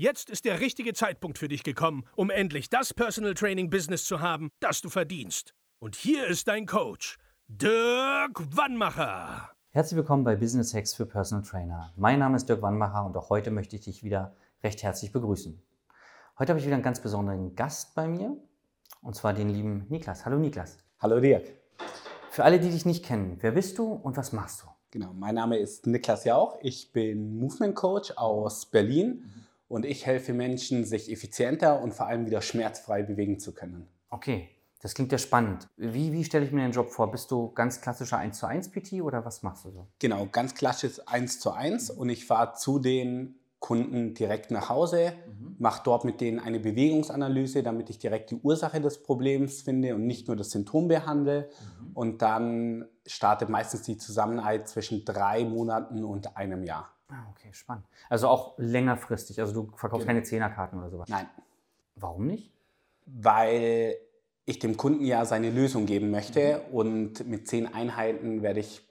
Jetzt ist der richtige Zeitpunkt für dich gekommen, um endlich das Personal Training Business zu haben, das du verdienst. Und hier ist dein Coach, Dirk Wannmacher. Herzlich willkommen bei Business Hacks für Personal Trainer. Mein Name ist Dirk Wannmacher und auch heute möchte ich dich wieder recht herzlich begrüßen. Heute habe ich wieder einen ganz besonderen Gast bei mir, und zwar den lieben Niklas. Hallo Niklas. Hallo Dirk. Für alle, die dich nicht kennen, wer bist du und was machst du? Genau, mein Name ist Niklas Jauch. Ich bin Movement Coach aus Berlin. Und ich helfe Menschen, sich effizienter und vor allem wieder schmerzfrei bewegen zu können. Okay, das klingt ja spannend. Wie stelle ich mir den Job vor? Bist du ganz klassischer 1:1 PT oder was machst du so? Genau, ganz klassisches 1:1 und ich fahre zu den Kunden direkt nach Hause, mache dort mit denen eine Bewegungsanalyse, damit ich direkt die Ursache des Problems finde und nicht nur das Symptom behandle. Und dann startet meistens die Zusammenarbeit zwischen 3 Monaten und einem Jahr. Ah, okay, spannend. Also auch längerfristig, also du verkaufst keine 10er-Karten oder sowas? Nein. Warum nicht? Weil ich dem Kunden ja seine Lösung geben möchte und mit 10 Einheiten werde ich,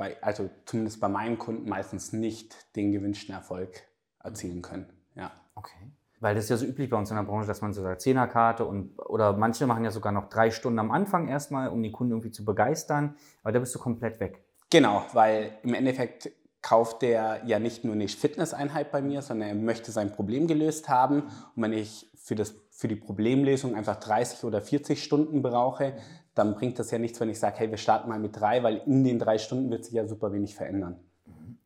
zumindest bei meinen Kunden, meistens nicht den gewünschten Erfolg erzielen können. Ja. Okay. Weil das ist ja so üblich bei uns in der Branche, dass man so sagt, 10er-Karte oder manche machen ja sogar noch 3 Stunden am Anfang erstmal, um den Kunden irgendwie zu begeistern, aber da bist du komplett weg. Genau, weil im Endeffekt kauft der ja nicht nur eine Fitnesseinheit bei mir, sondern er möchte sein Problem gelöst haben. Und wenn ich für die Problemlösung einfach 30 oder 40 Stunden brauche, dann bringt das ja nichts, wenn ich sage, hey, wir starten mal mit 3, weil in den 3 Stunden wird sich ja super wenig verändern.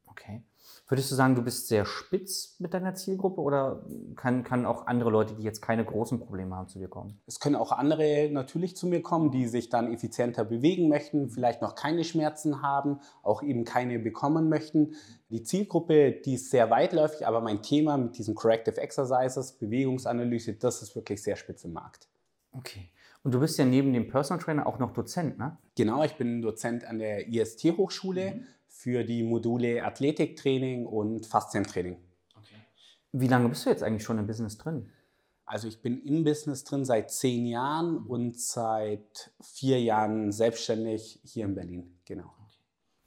Okay. Würdest du sagen, du bist sehr spitz mit deiner Zielgruppe oder kann auch andere Leute, die jetzt keine großen Probleme haben, zu dir kommen? Es können auch andere natürlich zu mir kommen, die sich dann effizienter bewegen möchten, vielleicht noch keine Schmerzen haben, auch eben keine bekommen möchten. Die Zielgruppe, die ist sehr weitläufig, aber mein Thema mit diesen Corrective Exercises, Bewegungsanalyse, das ist wirklich sehr spitz im Markt. Okay. Und du bist ja neben dem Personal Trainer auch noch Dozent, ne? Genau, ich bin Dozent an der IST-Hochschule für die Module Athletiktraining und Faszientraining. Okay. Wie lange bist du jetzt eigentlich schon im Business drin? Also ich bin im Business drin seit 10 Jahren und seit 4 Jahren selbstständig hier in Berlin. Genau. Okay.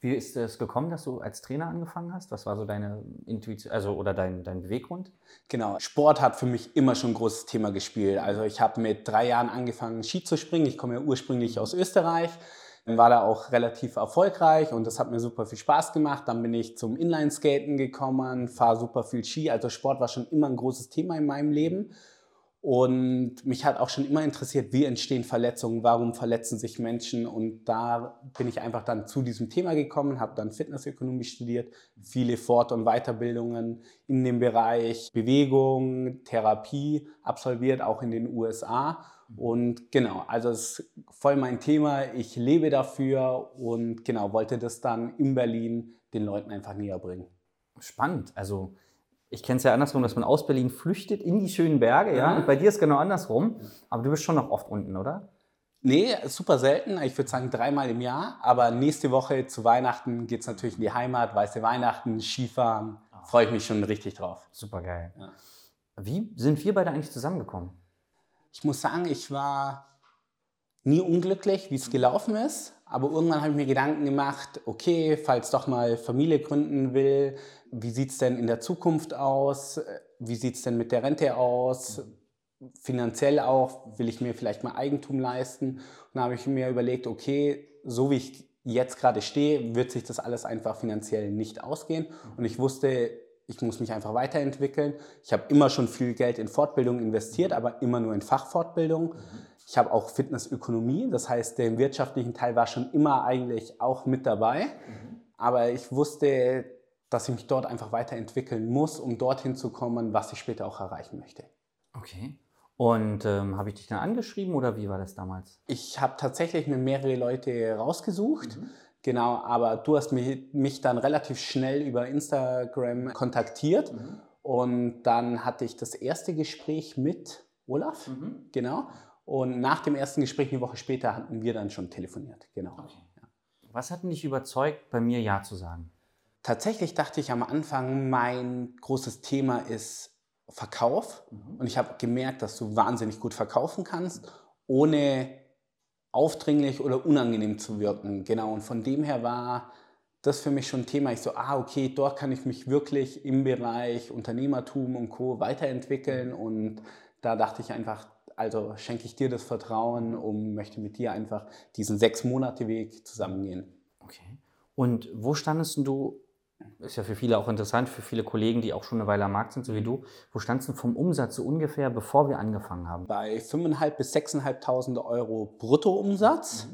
Wie ist es gekommen, dass du als Trainer angefangen hast? Was war so deine Intuition, also oder dein Beweggrund? Genau, Sport hat für mich immer schon ein großes Thema gespielt. Also ich habe mit 3 Jahren angefangen, Ski zu springen. Ich komme ja ursprünglich aus Österreich. Dann war da auch relativ erfolgreich und das hat mir super viel Spaß gemacht. Dann bin ich zum Inlineskaten gekommen, fahre super viel Ski. Also Sport war schon immer ein großes Thema in meinem Leben. Und mich hat auch schon immer interessiert, wie entstehen Verletzungen, warum verletzen sich Menschen. Und da bin ich einfach dann zu diesem Thema gekommen, habe dann Fitnessökonomie studiert, viele Fort- und Weiterbildungen in dem Bereich Bewegung, Therapie absolviert, auch in den USA. Und genau, also es ist voll mein Thema, ich lebe dafür und genau, wollte das dann in Berlin den Leuten einfach näher bringen. Spannend, also ich kenne es ja andersrum, dass man aus Berlin flüchtet in die schönen Berge, ja? Und bei dir ist genau andersrum. Aber du bist schon noch oft unten, oder? Nee, super selten. Ich würde sagen 3-mal im Jahr. Aber nächste Woche zu Weihnachten geht es natürlich in die Heimat. Weiße Weihnachten, Skifahren. Freue ich mich schon richtig drauf. Super geil. Ja. Wie sind wir beide eigentlich zusammengekommen? Ich muss sagen, ich war nie unglücklich, wie es gelaufen ist. Aber irgendwann habe ich mir Gedanken gemacht, okay, falls doch mal Familie gründen will, wie sieht es denn in der Zukunft aus? Wie sieht es denn mit der Rente aus? Finanziell auch, will ich mir vielleicht mal Eigentum leisten? Und da habe ich mir überlegt, okay, so wie ich jetzt gerade stehe, wird sich das alles einfach finanziell nicht ausgehen. Und ich wusste, ich muss mich einfach weiterentwickeln. Ich habe immer schon viel Geld in Fortbildung investiert, aber immer nur in Fachfortbildung. Ich habe auch Fitnessökonomie, das heißt, der wirtschaftliche Teil war schon immer eigentlich auch mit dabei. Aber ich wusste, dass ich mich dort einfach weiterentwickeln muss, um dorthin zu kommen, was ich später auch erreichen möchte. Okay. Und habe ich dich dann angeschrieben oder wie war das damals? Ich habe tatsächlich mir mehrere Leute rausgesucht. Genau, aber du hast mich dann relativ schnell über Instagram kontaktiert. Und dann hatte ich das erste Gespräch mit Olaf, genau. Und nach dem ersten Gespräch, eine Woche später, hatten wir dann schon telefoniert, genau. Okay. Ja. Was hat dich überzeugt, bei mir Ja zu sagen? Tatsächlich dachte ich am Anfang, mein großes Thema ist Verkauf. Und ich habe gemerkt, dass du wahnsinnig gut verkaufen kannst, ohne aufdringlich oder unangenehm zu wirken. Genau, und von dem her war das für mich schon ein Thema. Ich so, okay, dort kann ich mich wirklich im Bereich Unternehmertum und Co. weiterentwickeln. Und da dachte ich einfach, also schenke ich dir das Vertrauen und möchte mit dir einfach diesen 6-Monate-Weg zusammengehen. Okay. Und wo standest du, ist ja für viele auch interessant, für viele Kollegen, die auch schon eine Weile am Markt sind, so wie du, wo standst du vom Umsatz so ungefähr, bevor wir angefangen haben? Bei 5.500 bis 6.500 Euro Bruttoumsatz.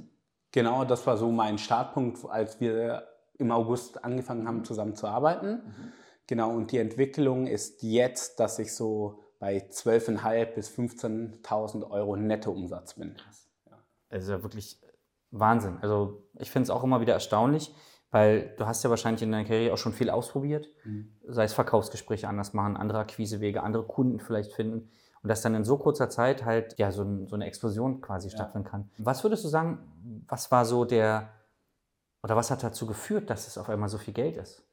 Genau, das war so mein Startpunkt, als wir im August angefangen haben, zusammen zu arbeiten. Genau, und die Entwicklung ist jetzt, dass ich so bei 12.500 bis 15.000 Euro Nettoumsatz bin. Ja. Also wirklich Wahnsinn. Also ich finde es auch immer wieder erstaunlich, weil du hast ja wahrscheinlich in deiner Karriere auch schon viel ausprobiert, sei es Verkaufsgespräche anders machen, andere Akquisewege, andere Kunden vielleicht finden und dass dann in so kurzer Zeit halt ja so eine Explosion quasi stattfinden kann. Was würdest du sagen, was war so was hat dazu geführt, dass es auf einmal so viel Geld ist?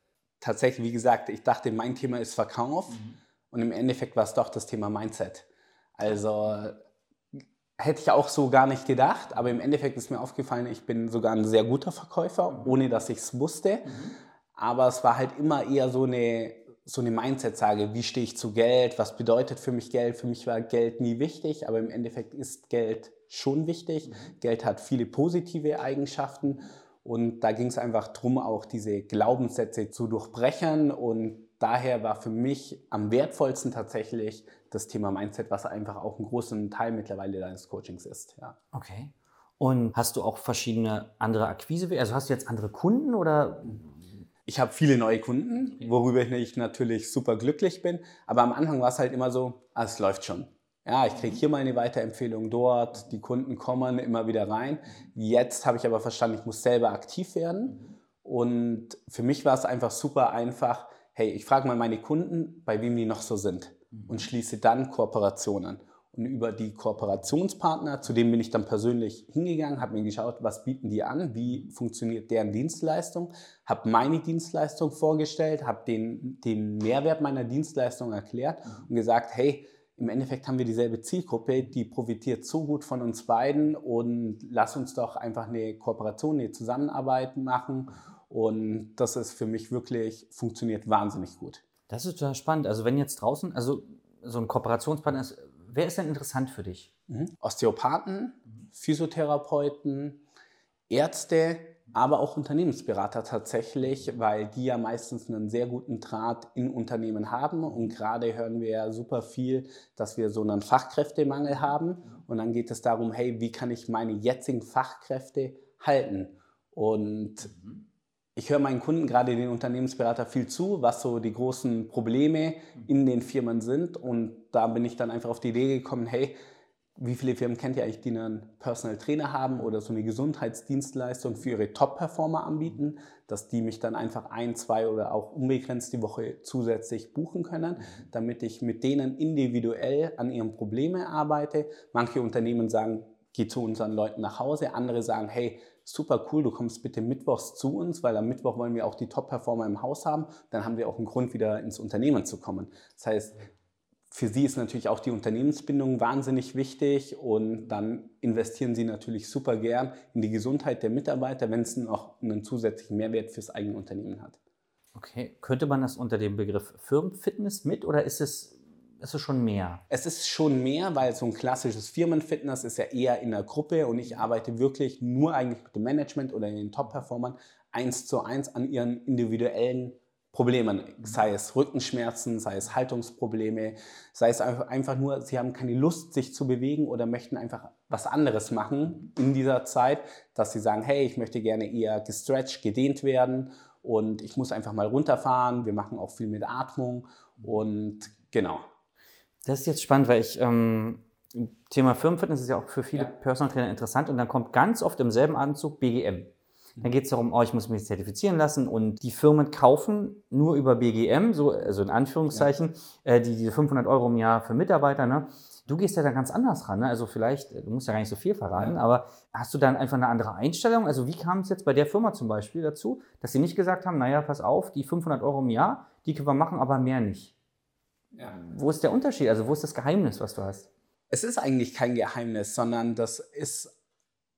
Tatsächlich, wie gesagt, ich dachte, mein Thema ist Verkauf und im Endeffekt war es doch das Thema Mindset. Also hätte ich auch so gar nicht gedacht, aber im Endeffekt ist mir aufgefallen, ich bin sogar ein sehr guter Verkäufer, ohne dass ich es wusste. Aber es war halt immer eher so eine Mindset-Sage, wie stehe ich zu Geld, was bedeutet für mich Geld? Für mich war Geld nie wichtig, aber im Endeffekt ist Geld schon wichtig. Geld hat viele positive Eigenschaften und da ging es einfach darum, auch diese Glaubenssätze zu durchbrechen und daher war für mich am wertvollsten tatsächlich das Thema Mindset, was einfach auch ein großen Teil mittlerweile deines Coachings ist. Ja. Okay. Und hast du auch verschiedene andere Akquisewege? Also hast du jetzt andere Kunden oder? Ich habe viele neue Kunden, worüber ich natürlich super glücklich bin. Aber am Anfang war es halt immer so, es läuft schon. Ja, ich kriege hier mal eine Weiterempfehlung dort, die Kunden kommen immer wieder rein. Jetzt habe ich aber verstanden, ich muss selber aktiv werden. Und für mich war es einfach super einfach, hey, ich frage mal meine Kunden, bei wem die noch so sind und schließe dann Kooperationen. Und über die Kooperationspartner, zu denen bin ich dann persönlich hingegangen, habe mir geschaut, was bieten die an, wie funktioniert deren Dienstleistung, habe meine Dienstleistung vorgestellt, habe den Mehrwert meiner Dienstleistung erklärt und gesagt, hey, im Endeffekt haben wir dieselbe Zielgruppe, die profitiert so gut von uns beiden und lass uns doch einfach eine Kooperation, eine Zusammenarbeit machen. Und das ist für mich wirklich, funktioniert wahnsinnig gut. Das ist total spannend. Also wenn jetzt draußen, also so ein Kooperationspartner ist, wer ist denn interessant für dich? Osteopathen, Physiotherapeuten, Ärzte, aber auch Unternehmensberater tatsächlich, weil die ja meistens einen sehr guten Draht in Unternehmen haben. Und gerade hören wir ja super viel, dass wir so einen Fachkräftemangel haben. Und dann geht es darum, hey, wie kann ich meine jetzigen Fachkräfte halten? Und ich höre meinen Kunden, gerade den Unternehmensberater, viel zu, was so die großen Probleme in den Firmen sind. Und da bin ich dann einfach auf die Idee gekommen, hey, wie viele Firmen kennt ihr eigentlich, die einen Personal Trainer haben oder so eine Gesundheitsdienstleistung für ihre Top-Performer anbieten, dass die mich dann einfach 1, 2 oder auch unbegrenzt die Woche zusätzlich buchen können, damit ich mit denen individuell an ihren Problemen arbeite. Manche Unternehmen sagen, geh zu unseren Leuten nach Hause, andere sagen, hey, super cool, du kommst bitte mittwochs zu uns, weil am Mittwoch wollen wir auch die Top-Performer im Haus haben. Dann haben wir auch einen Grund, wieder ins Unternehmen zu kommen. Das heißt, für sie ist natürlich auch die Unternehmensbindung wahnsinnig wichtig und dann investieren sie natürlich super gern in die Gesundheit der Mitarbeiter, wenn es noch einen zusätzlichen Mehrwert fürs eigene Unternehmen hat. Okay, könnte man das unter dem Begriff Firmenfitness mit oder ist es... Es ist schon mehr. Es ist schon mehr, weil so ein klassisches Firmenfitness ist ja eher in der Gruppe und ich arbeite wirklich nur eigentlich mit dem Management oder den Top-Performern 1:1 an ihren individuellen Problemen. Sei es Rückenschmerzen, sei es Haltungsprobleme, sei es einfach nur, sie haben keine Lust, sich zu bewegen oder möchten einfach was anderes machen in dieser Zeit, dass sie sagen, hey, ich möchte gerne eher gestretched, gedehnt werden und ich muss einfach mal runterfahren. Wir machen auch viel mit Atmung und genau. Das ist jetzt spannend, weil ich Thema Firmenfitness ist ja auch für viele Personal Trainer interessant und dann kommt ganz oft im selben Anzug BGM. Dann geht es darum, ich muss mich zertifizieren lassen, und die Firmen kaufen nur über BGM, so, also in Anführungszeichen, diese 500 Euro im Jahr für Mitarbeiter, ne? Du gehst ja dann ganz anders ran, ne? Also vielleicht, du musst ja gar nicht so viel verraten, aber hast du dann einfach eine andere Einstellung? Also wie kam es jetzt bei der Firma zum Beispiel dazu, dass sie nicht gesagt haben, naja, pass auf, die 500 Euro im Jahr, die können wir machen, aber mehr nicht? Ja. Wo ist der Unterschied? Also wo ist das Geheimnis, was du hast? Es ist eigentlich kein Geheimnis, sondern das ist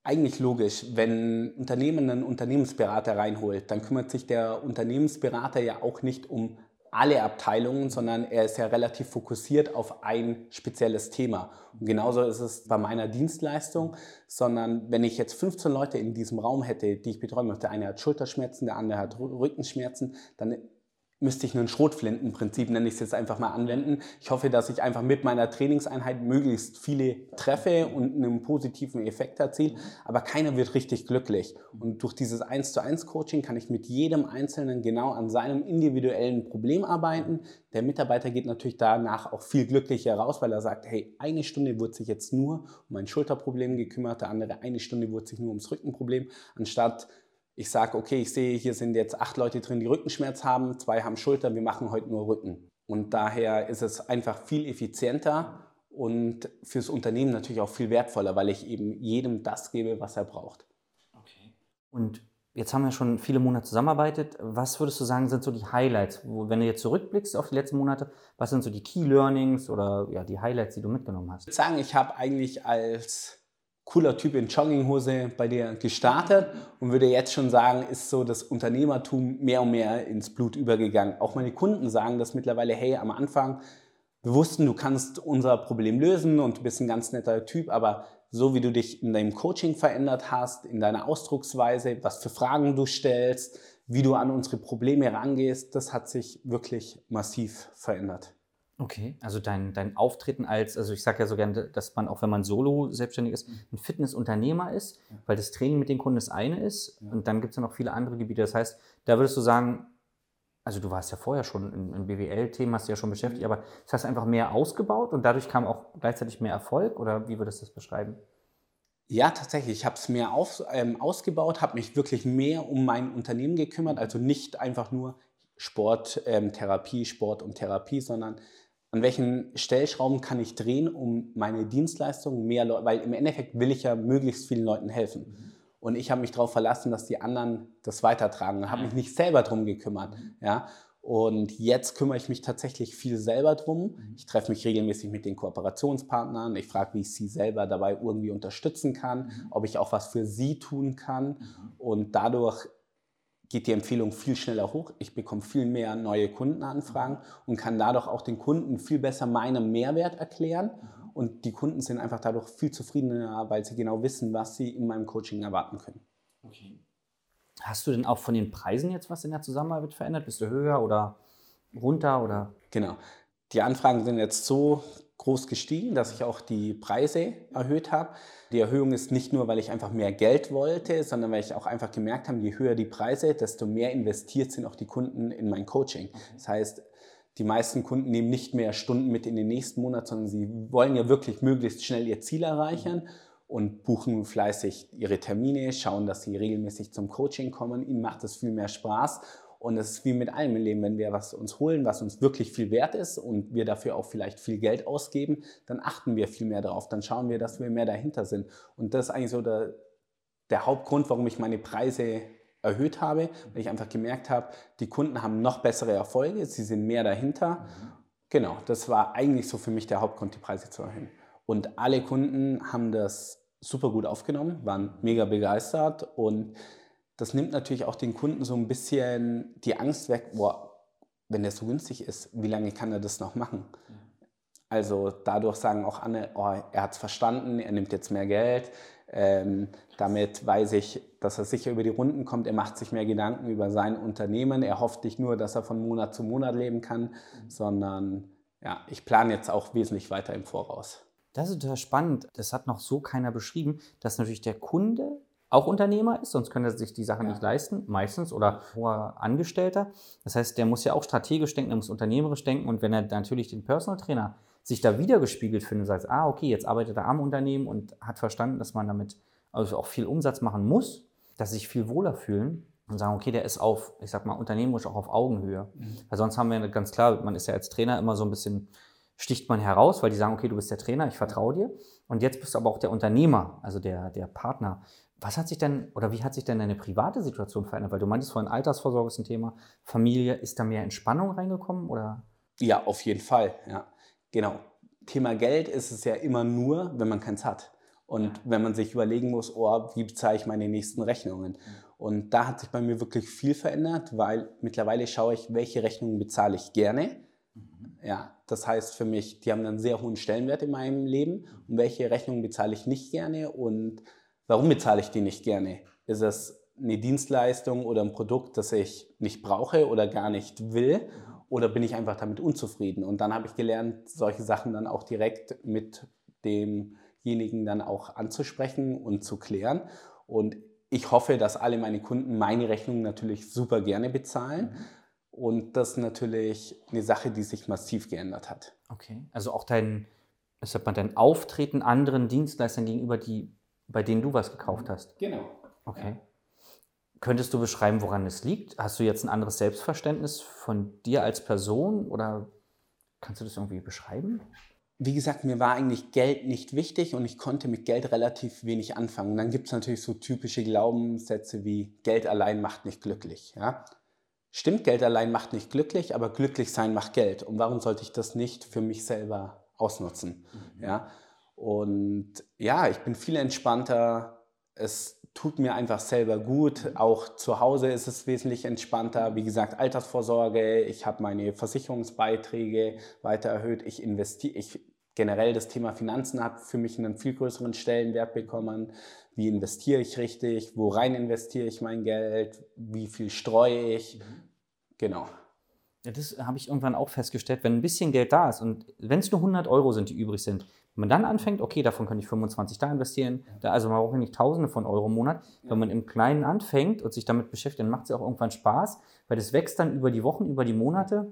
eigentlich logisch. Wenn ein Unternehmen einen Unternehmensberater reinholt, dann kümmert sich der Unternehmensberater ja auch nicht um alle Abteilungen, sondern er ist ja relativ fokussiert auf ein spezielles Thema. Und genauso ist es bei meiner Dienstleistung, sondern wenn ich jetzt 15 Leute in diesem Raum hätte, die ich betreuen möchte, der eine hat Schulterschmerzen, der andere hat Rückenschmerzen, dann müsste ich ein Schrotflintenprinzip, nenne ich es jetzt einfach mal, anwenden. Ich hoffe, dass ich einfach mit meiner Trainingseinheit möglichst viele treffe und einen positiven Effekt erziele, aber keiner wird richtig glücklich. Und durch dieses 1:1-Coaching kann ich mit jedem Einzelnen genau an seinem individuellen Problem arbeiten. Der Mitarbeiter geht natürlich danach auch viel glücklicher raus, weil er sagt, hey, eine Stunde wurde sich jetzt nur um mein Schulterproblem gekümmert, der andere eine Stunde wurde sich nur ums Rückenproblem, anstatt ich sage, okay, ich sehe, hier sind jetzt 8 Leute drin, die Rückenschmerz haben, 2 haben Schultern, wir machen heute nur Rücken. Und daher ist es einfach viel effizienter und fürs Unternehmen natürlich auch viel wertvoller, weil ich eben jedem das gebe, was er braucht. Okay. Und jetzt haben wir schon viele Monate zusammengearbeitet. Was würdest du sagen, sind so die Highlights? Wenn du jetzt zurückblickst auf die letzten Monate, was sind so die Key Learnings oder ja, die Highlights, die du mitgenommen hast? Ich würde sagen, ich habe eigentlich als cooler Typ in Jogginghose bei dir gestartet und würde jetzt schon sagen, ist so das Unternehmertum mehr und mehr ins Blut übergegangen. Auch meine Kunden sagen das mittlerweile, hey, am Anfang, wir wussten, du kannst unser Problem lösen und du bist ein ganz netter Typ, aber so wie du dich in deinem Coaching verändert hast, in deiner Ausdrucksweise, was für Fragen du stellst, wie du an unsere Probleme herangehst, das hat sich wirklich massiv verändert. Okay, also dein Auftreten als, also ich sage ja so gerne, dass man auch, wenn man solo selbstständig ist, ein Fitnessunternehmer ist, weil das Training mit den Kunden das eine ist und dann gibt es ja noch viele andere Gebiete. Das heißt, da würdest du sagen, also du warst ja vorher schon in BWL-Themen, hast du ja schon beschäftigt, aber das hast du einfach mehr ausgebaut und dadurch kam auch gleichzeitig mehr Erfolg, oder wie würdest du das beschreiben? Ja, tatsächlich. Ich habe es mehr ausgebaut, habe mich wirklich mehr um mein Unternehmen gekümmert, also nicht einfach nur Sport und Therapie, sondern an welchen Stellschrauben kann ich drehen, um meine Dienstleistung mehr Leuten, weil im Endeffekt will ich ja möglichst vielen Leuten helfen. Und ich habe mich darauf verlassen, dass die anderen das weitertragen. Ich habe mich nicht selber drum gekümmert. Ja? Und jetzt kümmere ich mich tatsächlich viel selber drum. Ich treffe mich regelmäßig mit den Kooperationspartnern. Ich frage, wie ich sie selber dabei irgendwie unterstützen kann, ob ich auch was für sie tun kann. Und dadurch geht die Empfehlung viel schneller hoch. Ich bekomme viel mehr neue Kundenanfragen und kann dadurch auch den Kunden viel besser meinen Mehrwert erklären. Und die Kunden sind einfach dadurch viel zufriedener, weil sie genau wissen, was sie in meinem Coaching erwarten können. Okay. Hast du denn auch von den Preisen jetzt was in der Zusammenarbeit verändert? Bist du höher oder runter? Oder? Genau. Die Anfragen sind jetzt so groß gestiegen, dass ich auch die Preise erhöht habe. Die Erhöhung ist nicht nur, weil ich einfach mehr Geld wollte, sondern weil ich auch einfach gemerkt habe, je höher die Preise, desto mehr investiert sind auch die Kunden in mein Coaching. Das heißt, die meisten Kunden nehmen nicht mehr Stunden mit in den nächsten Monat, sondern sie wollen ja wirklich möglichst schnell ihr Ziel erreichen und buchen fleißig ihre Termine, schauen, dass sie regelmäßig zum Coaching kommen. Ihnen macht es viel mehr Spaß. Und das ist wie mit allem im Leben, wenn wir was uns holen, was uns wirklich viel wert ist und wir dafür auch vielleicht viel Geld ausgeben, dann achten wir viel mehr darauf, dann schauen wir, dass wir mehr dahinter sind. Und das ist eigentlich so der Hauptgrund, warum ich meine Preise erhöht habe, weil ich einfach gemerkt habe, die Kunden haben noch bessere Erfolge, sie sind mehr dahinter. Genau, das war eigentlich so für mich der Hauptgrund, die Preise zu erhöhen. Und alle Kunden haben das super gut aufgenommen, waren mega begeistert und das nimmt natürlich auch den Kunden so ein bisschen die Angst weg, boah, wenn der so günstig ist, wie lange kann er das noch machen? Also dadurch sagen auch andere, oh, er hat es verstanden, er nimmt jetzt mehr Geld, damit weiß ich, dass er sicher über die Runden kommt, er macht sich mehr Gedanken über sein Unternehmen, er hofft nicht nur, dass er von Monat zu Monat leben kann, sondern ja, ich plane jetzt auch wesentlich weiter im Voraus. Das ist total spannend, das hat noch so keiner beschrieben, dass natürlich der Kunde auch Unternehmer ist, sonst könnte er sich die Sachen nicht leisten, meistens, oder hoher Angestellter. Das heißt, der muss ja auch strategisch denken, der muss unternehmerisch denken und wenn er natürlich den Personal Trainer sich da wiedergespiegelt findet und sagt, okay, jetzt arbeitet er am Unternehmen und hat verstanden, dass man damit also auch viel Umsatz machen muss, dass sie sich viel wohler fühlen und sagen, okay, der ist auf, ich sag mal, unternehmerisch auch auf Augenhöhe. Mhm. Weil sonst haben wir ganz klar, man ist ja als Trainer immer so ein bisschen, sticht man heraus, weil die sagen, okay, du bist der Trainer, ich vertraue dir. Und jetzt bist du aber auch der Unternehmer, also der Partner. Was hat sich denn, oder wie hat sich denn deine private Situation verändert? Weil du meintest vorhin, Altersvorsorge ist ein Thema, Familie, ist da mehr Entspannung reingekommen, oder? Ja, auf jeden Fall, ja, genau. Thema Geld ist es ja immer nur, wenn man keins hat. Und wenn man sich überlegen muss, oh, wie bezahle ich meine nächsten Rechnungen? Und da hat sich bei mir wirklich viel verändert, weil mittlerweile schaue ich, welche Rechnungen bezahle ich gerne. Mhm. Ja, das heißt für mich, die haben einen sehr hohen Stellenwert in meinem Leben. Und welche Rechnungen bezahle ich nicht gerne und warum bezahle ich die nicht gerne? Ist es eine Dienstleistung oder ein Produkt, das ich nicht brauche oder gar nicht will? Oder bin ich einfach damit unzufrieden? Und dann habe ich gelernt, solche Sachen dann auch direkt mit demjenigen dann auch anzusprechen und zu klären. Und ich hoffe, dass alle meine Kunden meine Rechnungen natürlich super gerne bezahlen. Mhm. Und das ist natürlich eine Sache, die sich massiv geändert hat. Okay, also auch dein Auftreten anderen Dienstleistern gegenüber, bei denen du was gekauft hast? Genau. Okay. Ja. Könntest du beschreiben, woran es liegt? Hast du jetzt ein anderes Selbstverständnis von dir als Person oder kannst du das irgendwie beschreiben? Wie gesagt, mir war eigentlich Geld nicht wichtig und ich konnte mit Geld relativ wenig anfangen. Und dann gibt es natürlich so typische Glaubenssätze wie Geld allein macht nicht glücklich. Ja? Stimmt, Geld allein macht nicht glücklich, aber glücklich sein macht Geld. Und warum sollte ich das nicht für mich selber ausnutzen? Mhm. Ja? Und ja, ich bin viel entspannter. Es tut mir einfach selber gut. Auch zu Hause ist es wesentlich entspannter. Wie gesagt, Altersvorsorge. Ich habe meine Versicherungsbeiträge weiter erhöht. Ich investiere. Generell das Thema Finanzen hat für mich einen viel größeren Stellenwert bekommen. Wie investiere ich richtig? Wo rein investiere ich mein Geld? Wie viel streue ich? Genau. Ja, das habe ich irgendwann auch festgestellt, wenn ein bisschen Geld da ist und wenn es nur 100 Euro sind, die übrig sind, wenn man dann anfängt, okay, davon könnte ich 25 da investieren, da, also man braucht nicht Tausende von Euro im Monat, wenn man im Kleinen anfängt und sich damit beschäftigt, dann macht es ja auch irgendwann Spaß, weil das wächst dann über die Wochen, über die Monate.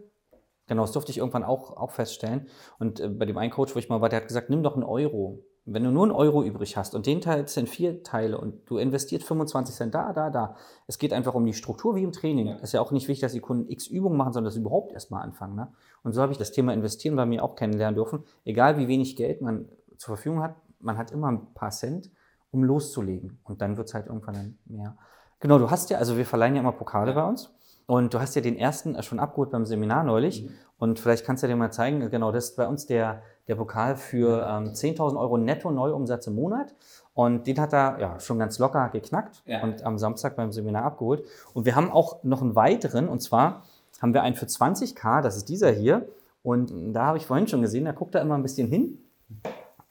Genau, das durfte ich irgendwann auch feststellen. Und bei dem einen Coach, wo ich mal war, der hat gesagt, nimm doch einen Euro. Wenn du nur einen Euro übrig hast und den teilst in 4 Teile und du investiert 25 Cent da. Es geht einfach um die Struktur wie im Training. Es ist ja auch nicht wichtig, dass die Kunden x Übungen machen, sondern dass sie überhaupt erstmal anfangen. Ne? Und so habe ich das Thema Investieren bei mir auch kennenlernen dürfen. Egal wie wenig Geld man zur Verfügung hat, man hat immer ein paar Cent, um loszulegen. Und dann wird es halt irgendwann dann mehr. Genau, du hast ja, also wir verleihen ja immer Pokale bei uns. Und du hast ja den ersten schon abgeholt beim Seminar neulich. Mhm. Und vielleicht kannst du dir mal zeigen, genau, das ist bei uns der Pokal für 10.000 Euro netto Neuumsatz im Monat. Und den hat er ja schon ganz locker geknackt und am Samstag beim Seminar abgeholt. Und wir haben auch noch einen weiteren, und zwar haben wir einen für 20.000, das ist dieser hier. Und da habe ich vorhin schon gesehen, da guckt er immer ein bisschen hin,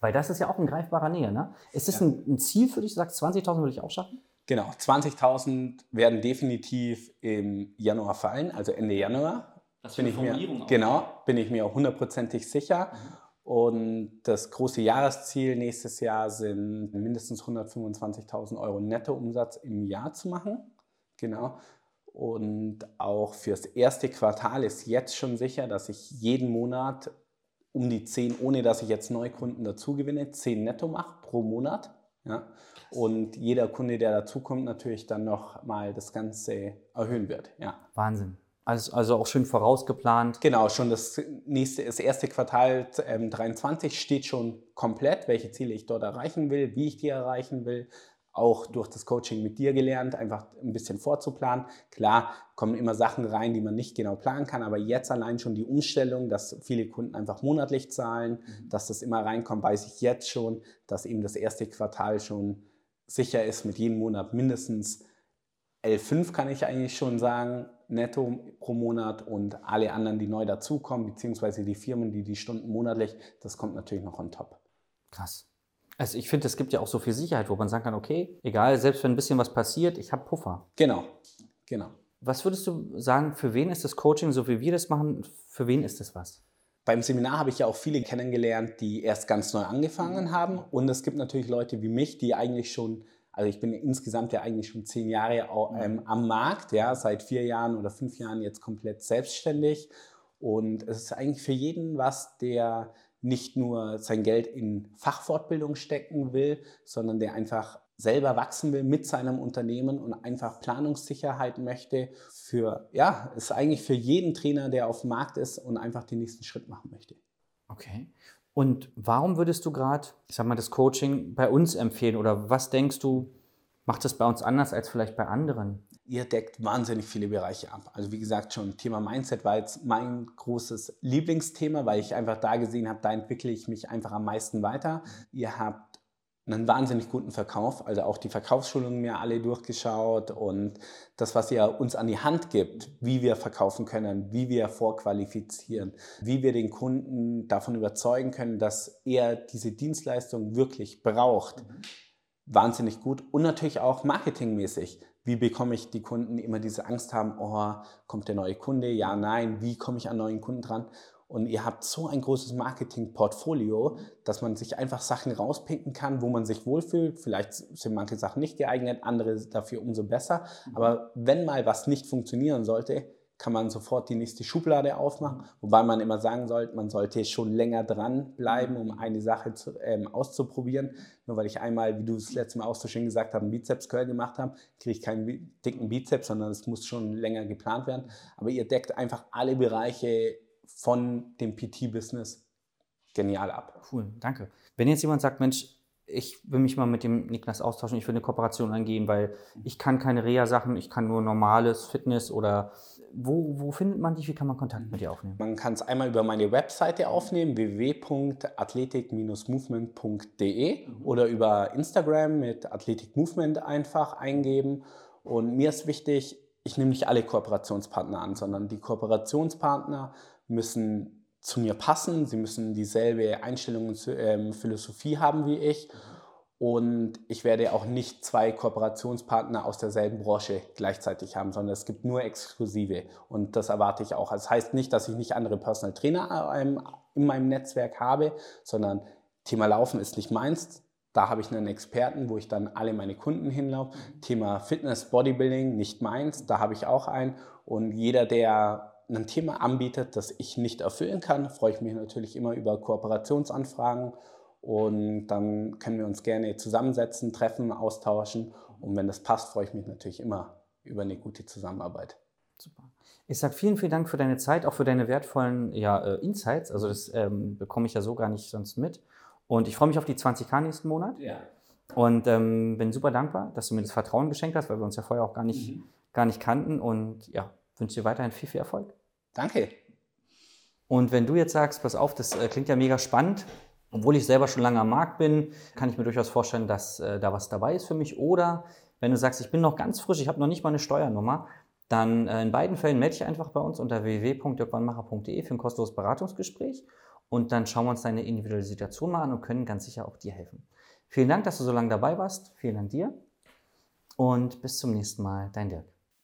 weil das ist ja auch in greifbarer Nähe. Ne? Ist das ein Ziel für dich? Du sagst, 20.000 würde ich auch schaffen? Genau, 20.000 werden definitiv im Januar fallen, also Ende Januar. Das bin ich mir, genau, bin ich mir auch 100%ig sicher. Und das große Jahresziel nächstes Jahr sind mindestens 125.000 Euro Nettoumsatz im Jahr zu machen. Genau. Und auch fürs erste Quartal ist jetzt schon sicher, dass ich jeden Monat um die 10, ohne dass ich jetzt Neukunden dazu gewinne, 10 netto mache pro Monat. Ja. Und jeder Kunde, der dazukommt, natürlich dann noch mal das Ganze erhöhen wird. Ja. Wahnsinn. Also auch schön vorausgeplant. Genau, schon das erste Quartal 23 steht schon komplett, welche Ziele ich dort erreichen will, wie ich die erreichen will. Auch durch das Coaching mit dir gelernt, einfach ein bisschen vorzuplanen. Klar, kommen immer Sachen rein, die man nicht genau planen kann, aber jetzt allein schon die Umstellung, dass viele Kunden einfach monatlich zahlen, dass das immer reinkommt, weiß ich jetzt schon, dass eben das erste Quartal schon sicher ist mit jedem Monat mindestens 11,5, kann ich eigentlich schon sagen, netto pro Monat, und alle anderen, die neu dazukommen, beziehungsweise die Firmen, die Stunden monatlich, das kommt natürlich noch on top. Krass. Also ich finde, es gibt ja auch so viel Sicherheit, wo man sagen kann, okay, egal, selbst wenn ein bisschen was passiert, ich habe Puffer. Genau. Was würdest du sagen, für wen ist das Coaching, so wie wir das machen, für wen ist das was? Beim Seminar habe ich ja auch viele kennengelernt, die erst ganz neu angefangen haben, und es gibt natürlich Leute wie mich, die eigentlich schon, also ich bin insgesamt ja eigentlich schon 10 Jahre am Markt, ja, seit 4 Jahren oder 5 Jahren jetzt komplett selbstständig, und es ist eigentlich für jeden was, der nicht nur sein Geld in Fachfortbildung stecken will, sondern der einfach selber wachsen will mit seinem Unternehmen und einfach Planungssicherheit möchte. Ist eigentlich für jeden Trainer, der auf dem Markt ist und einfach den nächsten Schritt machen möchte. Okay. Und warum würdest du gerade, das Coaching bei uns empfehlen? Oder was denkst du, macht das bei uns anders als vielleicht bei anderen? Ihr deckt wahnsinnig viele Bereiche ab. Also wie gesagt, schon Thema Mindset war jetzt mein großes Lieblingsthema, weil ich einfach da gesehen habe, da entwickle ich mich einfach am meisten weiter. Ihr habt einen wahnsinnig guten Verkauf, also auch die Verkaufsschulungen mir alle durchgeschaut und das, was ihr uns an die Hand gibt, wie wir verkaufen können, wie wir vorqualifizieren, wie wir den Kunden davon überzeugen können, dass er diese Dienstleistung wirklich braucht. Wahnsinnig gut und natürlich auch marketingmäßig. Wie bekomme ich die Kunden, die immer diese Angst haben, kommt der neue Kunde, ja, nein, wie komme ich an neuen Kunden dran? Und ihr habt so ein großes Marketing-Portfolio, dass man sich einfach Sachen rauspicken kann, wo man sich wohlfühlt. Vielleicht sind manche Sachen nicht geeignet, andere dafür umso besser. Aber wenn mal was nicht funktionieren sollte, kann man sofort die nächste Schublade aufmachen. Wobei man immer sagen sollte, man sollte schon länger dran bleiben, um eine Sache auszuprobieren. Nur weil ich einmal, wie du es letztes Mal auch so schön gesagt hast, einen Bizeps-Curl gemacht habe, kriege ich keinen dicken Bizeps, sondern es muss schon länger geplant werden. Aber ihr deckt einfach alle Bereiche von dem PT-Business genial ab. Cool, danke. Wenn jetzt jemand sagt, Mensch, ich will mich mal mit dem Niklas austauschen, ich will eine Kooperation angehen, weil ich kann keine Reha-Sachen, ich kann nur normales Fitness oder wo findet man dich, wie kann man Kontakt mit dir aufnehmen? Man kann es einmal über meine Webseite aufnehmen, www.athletik-movement.de oder über Instagram mit athletik-movement einfach eingeben. Und mir ist wichtig, ich nehme nicht alle Kooperationspartner an, sondern die Kooperationspartner müssen zu mir passen, sie müssen dieselbe Einstellung und Philosophie haben wie ich und ich werde auch nicht zwei Kooperationspartner aus derselben Branche gleichzeitig haben, sondern es gibt nur exklusive und das erwarte ich auch. Das heißt nicht, dass ich nicht andere Personal Trainer in meinem Netzwerk habe, sondern Thema Laufen ist nicht meins. Da habe ich einen Experten, wo ich dann alle meine Kunden hinlaufe. Thema Fitness, Bodybuilding, nicht meins, da habe ich auch einen. Und jeder, der ein Thema anbietet, das ich nicht erfüllen kann, freue ich mich natürlich immer über Kooperationsanfragen. Und dann können wir uns gerne zusammensetzen, treffen, austauschen. Und wenn das passt, freue ich mich natürlich immer über eine gute Zusammenarbeit. Super. Ich sage vielen, vielen Dank für deine Zeit, auch für deine wertvollen Insights. Also das bekomme ich ja so gar nicht sonst mit. Und ich freue mich auf die 20k nächsten Monat und bin super dankbar, dass du mir das Vertrauen geschenkt hast, weil wir uns ja vorher auch gar nicht kannten und ja, wünsche dir weiterhin viel, viel Erfolg. Danke. Und wenn du jetzt sagst, pass auf, das klingt ja mega spannend, obwohl ich selber schon lange am Markt bin, kann ich mir durchaus vorstellen, dass da was dabei ist für mich. Oder wenn du sagst, ich bin noch ganz frisch, ich habe noch nicht mal eine Steuernummer, dann in beiden Fällen melde dich einfach bei uns unter www.dirkwannmacher.de für ein kostenloses Beratungsgespräch. Und dann schauen wir uns deine individuelle Situation mal an und können ganz sicher auch dir helfen. Vielen Dank, dass du so lange dabei warst. Vielen Dank dir. Und bis zum nächsten Mal. Dein Dirk.